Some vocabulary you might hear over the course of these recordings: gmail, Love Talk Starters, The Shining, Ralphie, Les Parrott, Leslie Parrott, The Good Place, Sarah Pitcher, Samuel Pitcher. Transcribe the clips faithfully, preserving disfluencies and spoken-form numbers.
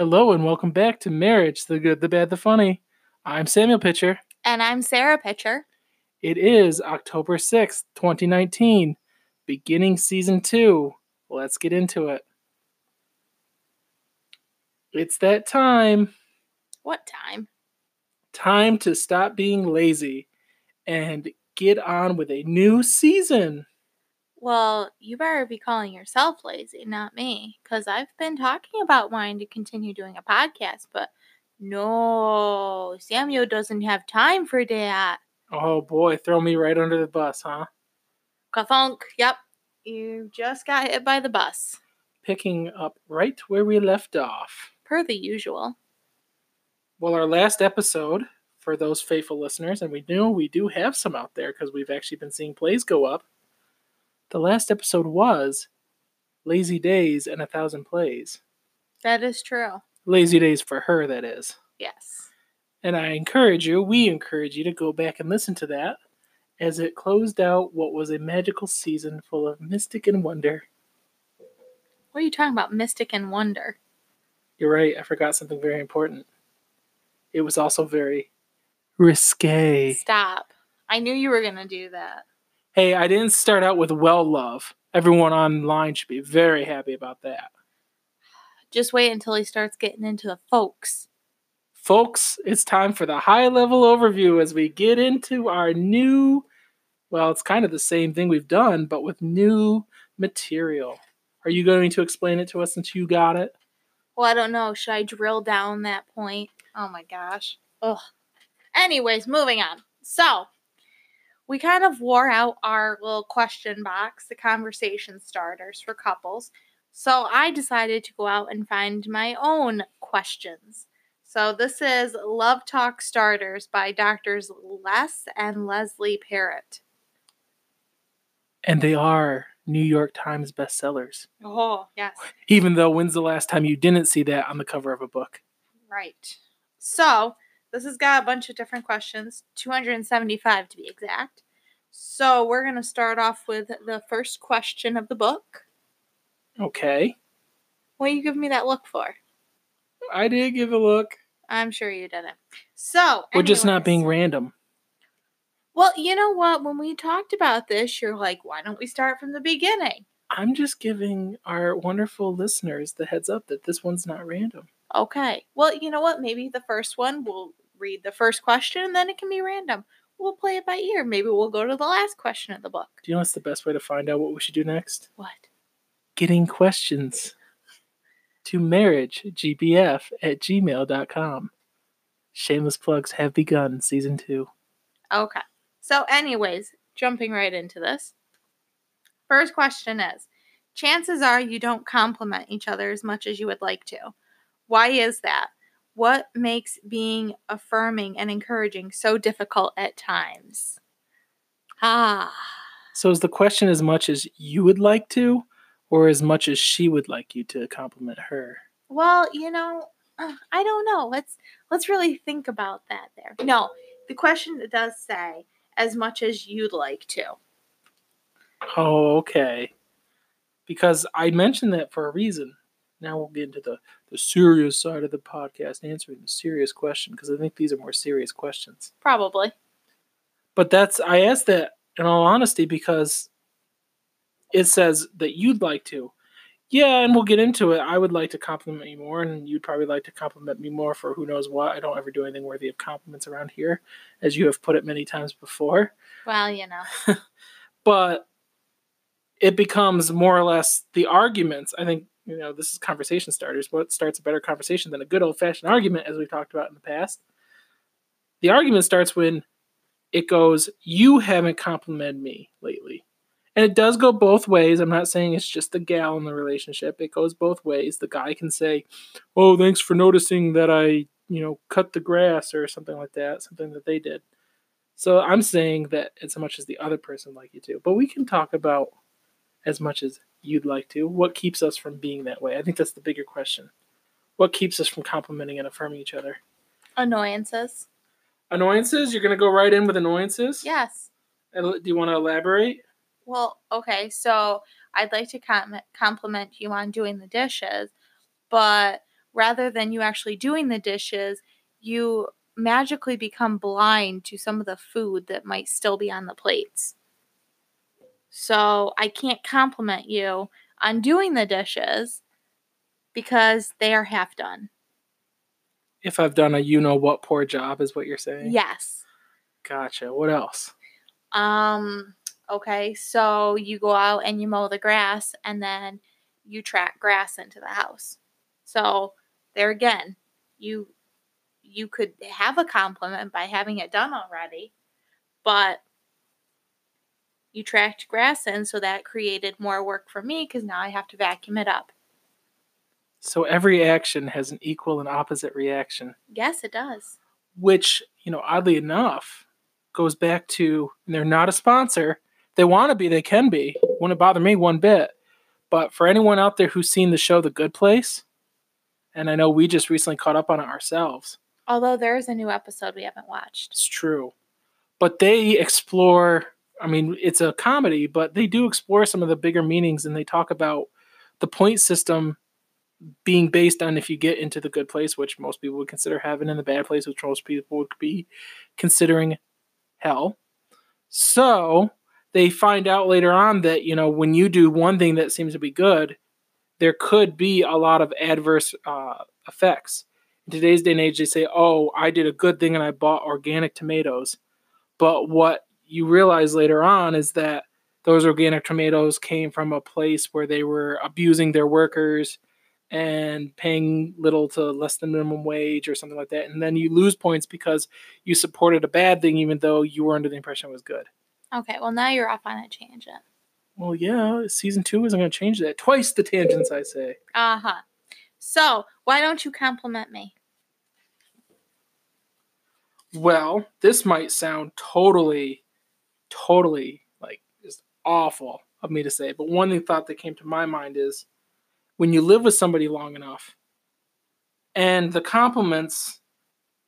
Hello and welcome back to Marriage, the Good, the Bad, the Funny. I'm Samuel Pitcher. And I'm Sarah Pitcher. It is October sixth, twenty nineteen, beginning Season two. Let's get into it. It's that time. What time? Time to stop being lazy and get on with a new season. Well, you better be calling yourself lazy, not me, because I've been talking about wanting to continue doing a podcast, but no, Samuel doesn't have time for that. Oh boy, throw me right under the bus, huh? Ka-funk, yep. You just got hit by the bus. Picking up right where we left off. Per the usual. Well, our last episode, for those faithful listeners, and we do, we do have some out there because we've actually been seeing plays go up. The last episode was Lazy Days and a Thousand Plays. That is true. Lazy Days for her, that is. Yes. And I encourage you, we encourage you to go back and listen to that as it closed out what was a magical season full of mystic and wonder. What are you talking about, mystic and wonder? You're right. I forgot something very important. It was also very risque. Stop. I knew you were going to do that. Hey, I didn't start out with well love. Everyone online should be very happy about that. Just wait until he starts getting into the folks. Folks, it's time for the high-level overview as we get into our new... Well, it's kind of the same thing we've done, but with new material. Are you going to explain it to us since you got it? Well, I don't know. Should I drill down that point? Oh, my gosh. Ugh. Anyways, moving on. So... we kind of wore out our little question box, the conversation starters for couples. So I decided to go out and find my own questions. So this is Love Talk Starters by Doctors Les and Leslie Parrott. And they are New York Times bestsellers. Oh, yes. Even though when's the last time you didn't see that on the cover of a book? Right. So... this has got a bunch of different questions, two hundred seventy-five to be exact. So we're going to start off with the first question of the book. Okay. What are you giving me that look for? I did give a look. I'm sure you didn't. So we're anyways, just not being random. Well, you know what? When we talked about this, you're like, why don't we start from the beginning? I'm just giving our wonderful listeners the heads up that this one's not random. Okay. Well, you know what? Maybe the first one, we'll read the first question, and then it can be random. We'll play it by ear. Maybe we'll go to the last question of the book. Do you know what's the best way to find out what we should do next? What? Getting questions to marriage g b f at gmail dot com. Shameless plugs have begun, Season two. Okay. So anyways, jumping right into this. First question is, chances are you don't compliment each other as much as you would like to. Why is that? What makes being affirming and encouraging so difficult at times? Ah. So is the question as much as you would like to, or as much as she would like you to compliment her? Well, you know, I don't know. Let's let's really think about that there. No, the question does say, as much as you'd like to. Oh, okay. Because I mentioned that for a reason. Now we'll get into the, the serious side of the podcast, answering the serious question, because I think these are more serious questions. Probably. But that's, I asked that in all honesty because it says that you'd like to. Yeah, and we'll get into it. I would like to compliment you more, and you'd probably like to compliment me more for who knows what. I don't ever do anything worthy of compliments around here, as you have put it many times before. Well, you know. But it becomes more or less the arguments, I think. You know, this is conversation starters. What starts a better conversation than a good old-fashioned argument, as we've talked about in the past? The argument starts when it goes, you haven't complimented me lately. And it does go both ways. I'm not saying it's just the gal in the relationship. It goes both ways. The guy can say, oh, thanks for noticing that I, you know, cut the grass or something like that, something that they did. So I'm saying that as much as the other person like you to. But we can talk about as much as you'd like to. What keeps us from being that way? I think that's the bigger question. What keeps us from complimenting and affirming each other? Annoyances. Annoyances? You're going to go right in with annoyances? Yes. Do you want to elaborate? Well, okay, so I'd like to com- compliment you on doing the dishes, but rather than you actually doing the dishes, you magically become blind to some of the food that might still be on the plates. So I can't compliment you on doing the dishes because they are half done. If I've done a you-know-what poor job is what you're saying? Yes. Gotcha. What else? Um, okay, so you go out and you mow the grass, and then you track grass into the house. So there again, you you could have a compliment by having it done already, but you tracked grass in, so that created more work for me because now I have to vacuum it up. So every action has an equal and opposite reaction. Yes, it does. Which, you know, oddly enough, goes back to, and they're not a sponsor. If they want to be, they can be. Wouldn't bother me one bit. But for anyone out there who's seen the show The Good Place, and I know we just recently caught up on it ourselves. Although there is a new episode we haven't watched. It's true. But they explore, I mean, it's a comedy, but they do explore some of the bigger meanings, and they talk about the point system being based on if you get into the good place, which most people would consider heaven, and the bad place, which most people would be considering hell. So they find out later on that, you know, when you do one thing that seems to be good, there could be a lot of adverse uh, effects. In today's day and age, they say, oh, I did a good thing and I bought organic tomatoes. But what you realize later on is that those organic tomatoes came from a place where they were abusing their workers and paying little to less than minimum wage or something like that. And then you lose points because you supported a bad thing even though you were under the impression it was good. Okay, well, now you're off on a tangent. Well, yeah, season two isn't going to change that. Twice the tangents, I say. Uh-huh. So, why don't you compliment me? Well, this might sound totally, totally, like, just awful of me to say. But one thought that came to my mind is, when you live with somebody long enough, and the compliments,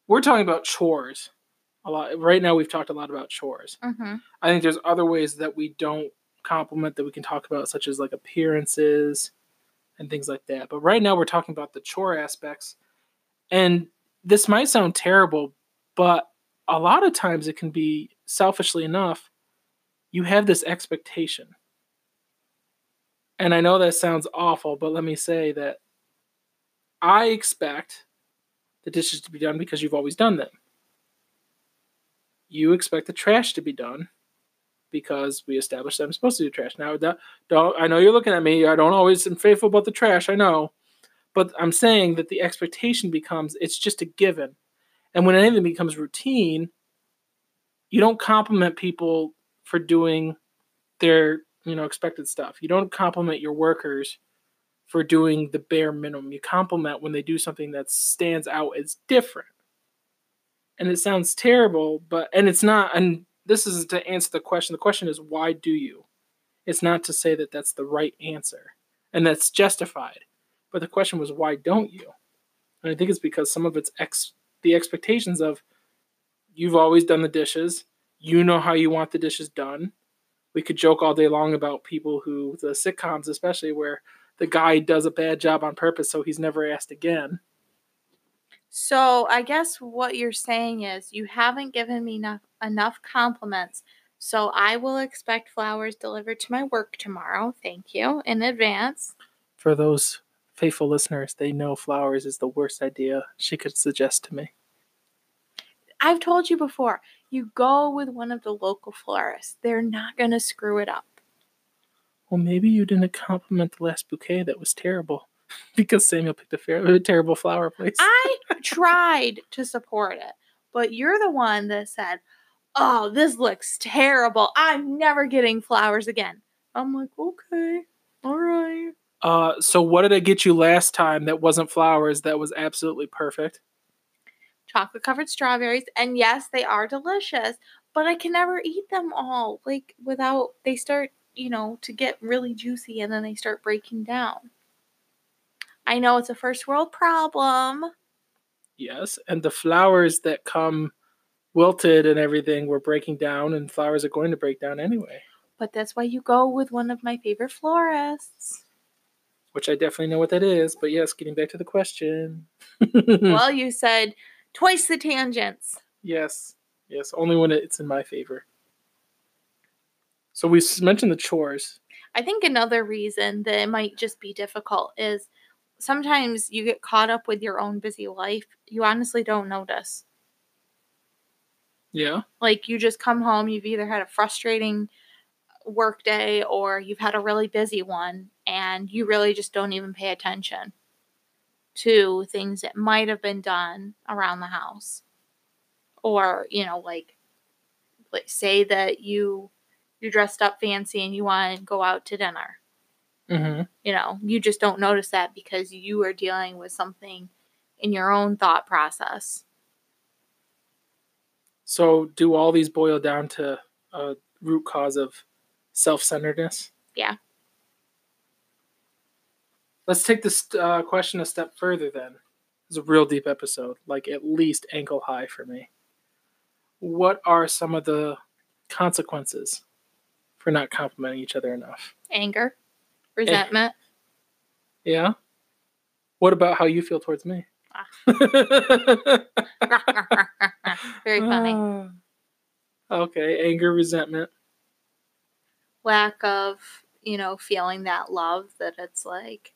we're talking about chores a lot. Right now we've talked a lot about chores. Mm-hmm. I think there's other ways that we don't compliment that we can talk about, such as like appearances and things like that. But right now we're talking about the chore aspects. And this might sound terrible, but a lot of times it can be, selfishly enough, you have this expectation. And I know that sounds awful, but let me say that I expect the dishes to be done because you've always done them. You expect the trash to be done because we established that I'm supposed to do trash. Now, don't, I know you're looking at me. I don't always am faithful about the trash, I know. But I'm saying that the expectation becomes, it's just a given. And when anything becomes routine, you don't compliment people for doing their, you know, expected stuff. You don't compliment your workers for doing the bare minimum. You compliment when they do something that stands out as different. And it sounds terrible, but, and it's not, and this isn't to answer the question. The question is, why do you? It's not to say that that's the right answer and that's justified. But the question was, why don't you? And I think it's because some of it's ex- the expectations of, you've always done the dishes. You know how you want the dishes done. We could joke all day long about people who, the sitcoms especially, where the guy does a bad job on purpose so he's never asked again. So I guess what you're saying is, you haven't given me enough, enough compliments, so I will expect flowers delivered to my work tomorrow. Thank you in advance. For those faithful listeners, they know flowers is the worst idea she could suggest to me. I've told you before. You go with one of the local florists. They're not going to screw it up. Well, maybe you didn't compliment the last bouquet that was terrible because Samuel picked a, fair, a terrible flower place. I tried to support it, but you're the one that said, oh, this looks terrible. I'm never getting flowers again. I'm like, okay, all right. Uh, so what did I get you last time that wasn't flowers that was absolutely perfect? Chocolate-covered strawberries, and yes, they are delicious, but I can never eat them all, like, without, they start, you know, to get really juicy, and then they start breaking down. I know it's a first-world problem. Yes, and the flowers that come wilted and everything were breaking down, and flowers are going to break down anyway. But that's why you go with one of my favorite florists. which I definitely know what that is. But yes, getting back to the question. Well, you said twice the tangents. Yes. Yes, only when it's in my favor. So we mentioned the chores. I think another reason that it might just be difficult is sometimes you get caught up with your own busy life. You honestly don't notice. Yeah. Like, you just come home, you've either had a frustrating work day or you've had a really busy one, and you really just don't even pay attention to things that might have been done around the house. Or, you know, like, like say that you... you're dressed up fancy and you want to go out to dinner. Mm-hmm. You know, you just don't notice that because you are dealing with something in your own thought process. So do all these boil down to a root cause of self-centeredness? Yeah. Let's take this uh, question a step further then. It's a real deep episode, like at least ankle high for me. What are some of the consequences for not complimenting each other enough? Anger. Resentment. Yeah. What about how you feel towards me? Ah. Very funny. Uh, okay. Anger, resentment. Lack of, you know, feeling that love, that it's like,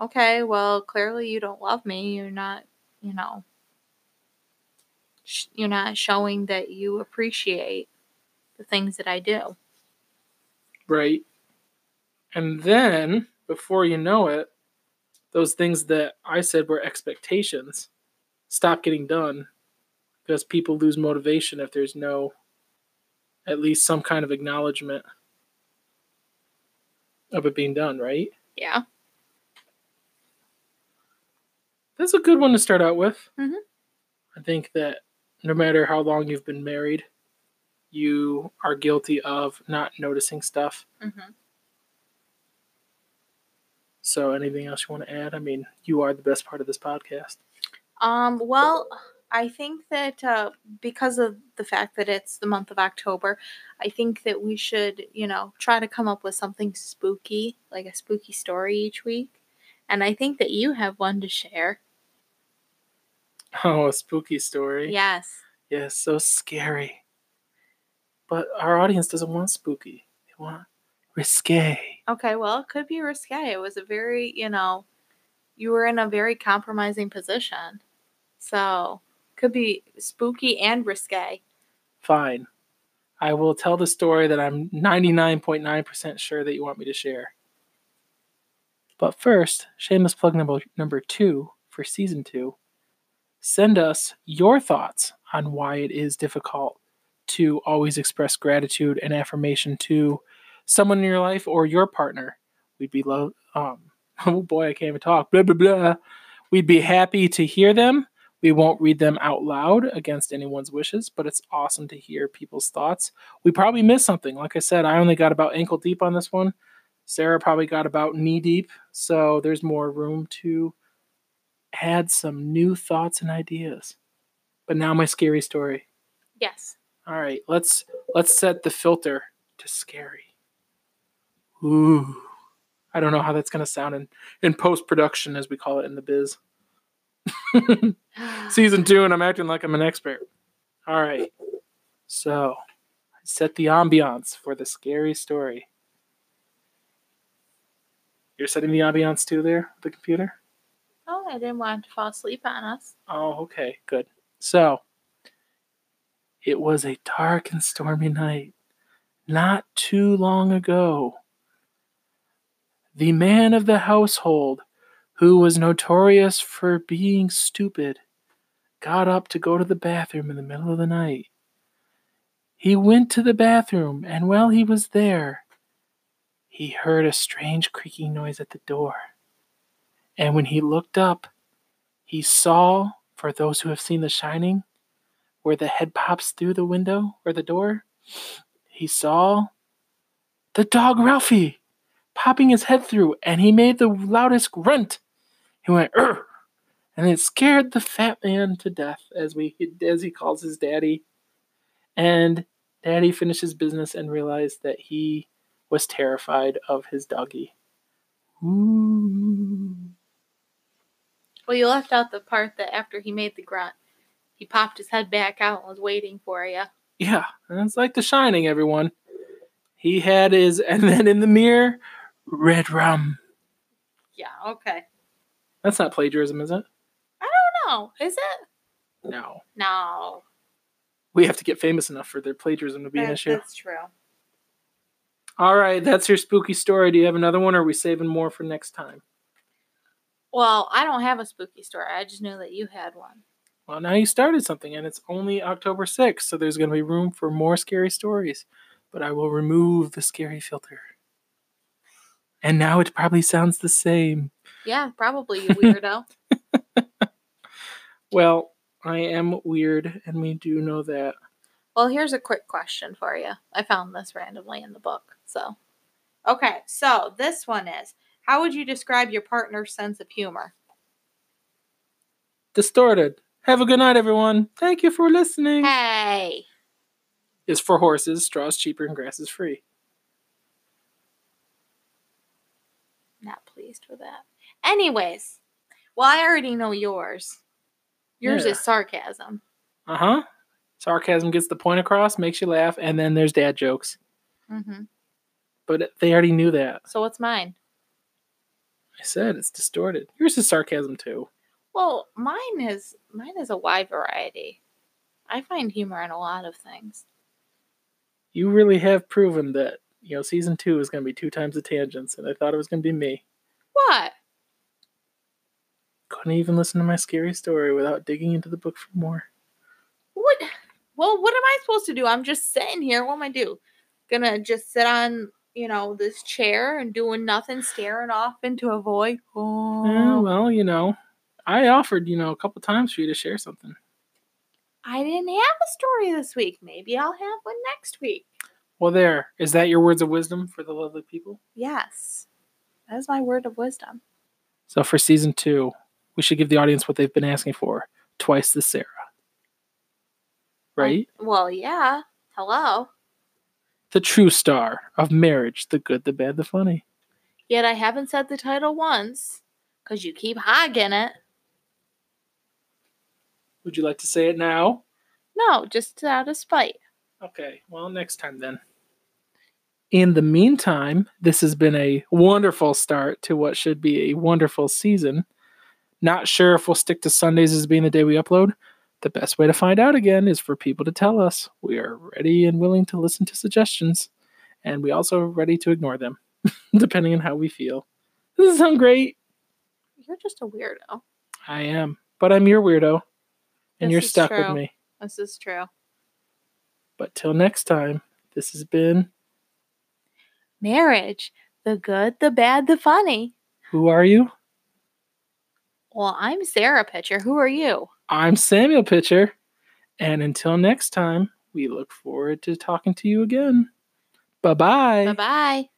okay, well, clearly you don't love me. You're not, you know, sh- you're not showing that you appreciate the things that I do. Right. And then, before you know it, those things that I said were expectations stop getting done because people lose motivation if there's no, at least some kind of acknowledgement of it being done, right? Yeah. That's a good one to start out with. Mm-hmm. I think that no matter how long you've been married, you are guilty of not noticing stuff. Mm-hmm. So anything else you want to add? I mean, you are the best part of this podcast. Um, well, I think that uh, because of the fact that it's the month of October, I think that we should, you know, try to come up with something spooky, like a spooky story each week. And I think that you have one to share. Oh, a spooky story. Yes. Yes, so scary. But our audience doesn't want spooky. They want risque. Okay, well, it could be risque. It was a very, you know, you were in a very compromising position. So, could be spooky and risque. Fine. I will tell the story that I'm ninety-nine point nine percent sure that you want me to share. But first, shameless plug number, number two for season two. Send us your thoughts on why it is difficult to always express gratitude and affirmation to someone in your life or your partner. We'd be love. Um, oh boy, I can't even talk. Blah blah blah. We'd be happy to hear them. We won't read them out loud against anyone's wishes, but it's awesome to hear people's thoughts. We probably missed something. Like I said, I only got about ankle deep on this one. Sarah probably got about knee deep. So there's more room to add some new thoughts and ideas. But now my scary story. Yes. All right, let's let's set the filter to scary. Ooh, I don't know how that's going to sound in, in post-production, as we call it in the biz. Season two, and I'm acting like I'm an expert. All right, so I set the ambiance for the scary story. You're setting the ambiance too there, the computer? Oh, I didn't want to fall asleep on us. Oh, okay, good. So... it was a dark and stormy night, not too long ago. The man of the household, who was notorious for being stupid, got up to go to the bathroom in the middle of the night. He went to the bathroom, and while he was there, he heard a strange creaking noise at the door. And when he looked up, he saw, for those who have seen The Shining, where the head pops through the window or the door, he saw the dog Ralphie popping his head through, and he made the loudest grunt. He went, "Urgh," and it scared the fat man to death, as we as he calls his daddy. And Daddy finished his business and realized that he was terrified of his doggy. Mm. Well, you left out the part that after he made the grunt, he popped his head back out and was waiting for you. Yeah, and it's like The Shining, everyone. He had his, and then in the mirror, red rum. Yeah, okay. That's not plagiarism, is it? I don't know. Is it? No. No. We have to get famous enough for their plagiarism to be that, an issue. That's true. All right, that's your spooky story. Do you have another one, or are we saving more for next time? Well, I don't have a spooky story. I just knew that you had one. Well, now you started something, and it's only October sixth, so there's going to be room for more scary stories. But I will remove the scary filter. And now it probably sounds the same. Yeah, probably, you weirdo. Well, I am weird, and we do know that. Well, here's a quick question for you. I found this randomly in the book. So, okay, so this one is, how would you describe your partner's sense of humor? Distorted. Have a good night, everyone. Thank you for listening. Hey. Is for horses, straw's cheaper, and grass is free. Not pleased with that. Anyways, well, I already know yours. Yours yeah. is sarcasm. Uh-huh. Sarcasm gets the point across, makes you laugh, and then there's dad jokes. Mm-hmm. But they already knew that. So what's mine? I said it's distorted. Yours is sarcasm, too. Well, mine is mine is a wide variety. I find humor in a lot of things. You really have proven that, you know, season two is going to be two times the tangents, and I thought it was going to be me. What? Couldn't even listen to my scary story without digging into the book for more. What? Well, what am I supposed to do? I'm just sitting here. What am I do? Gonna just sit on, you know, this chair and doing nothing, staring off into a void? Oh. Yeah, well, you know, I offered, you know, a couple times for you to share something. I didn't have a story this week. Maybe I'll have one next week. Well, there. Is that your words of wisdom for the lovely people? Yes. That is my word of wisdom. So for season two, we should give the audience what they've been asking for. Twice the Sarah. Right? Um, well, yeah. Hello. The true star of marriage. The good, the bad, the funny. Yet I haven't said the title once. Because you keep hogging it. Would you like to say it now? No, just out of spite. Okay, well, next time then. In the meantime, this has been a wonderful start to what should be a wonderful season. Not sure if we'll stick to Sundays as being the day we upload. The best way to find out again is for people to tell us. We are ready and willing to listen to suggestions, and we also are ready to ignore them, depending on how we feel. Doesn't sound great? You're just a weirdo. I am, but I'm your weirdo. And this you're stuck true. with me. This is true. But till next time, this has been... Marriage. The good, the bad, the funny. Who are you? Well, I'm Sarah Pitcher. Who are you? I'm Samuel Pitcher. And until next time, we look forward to talking to you again. Bye-bye. Bye-bye.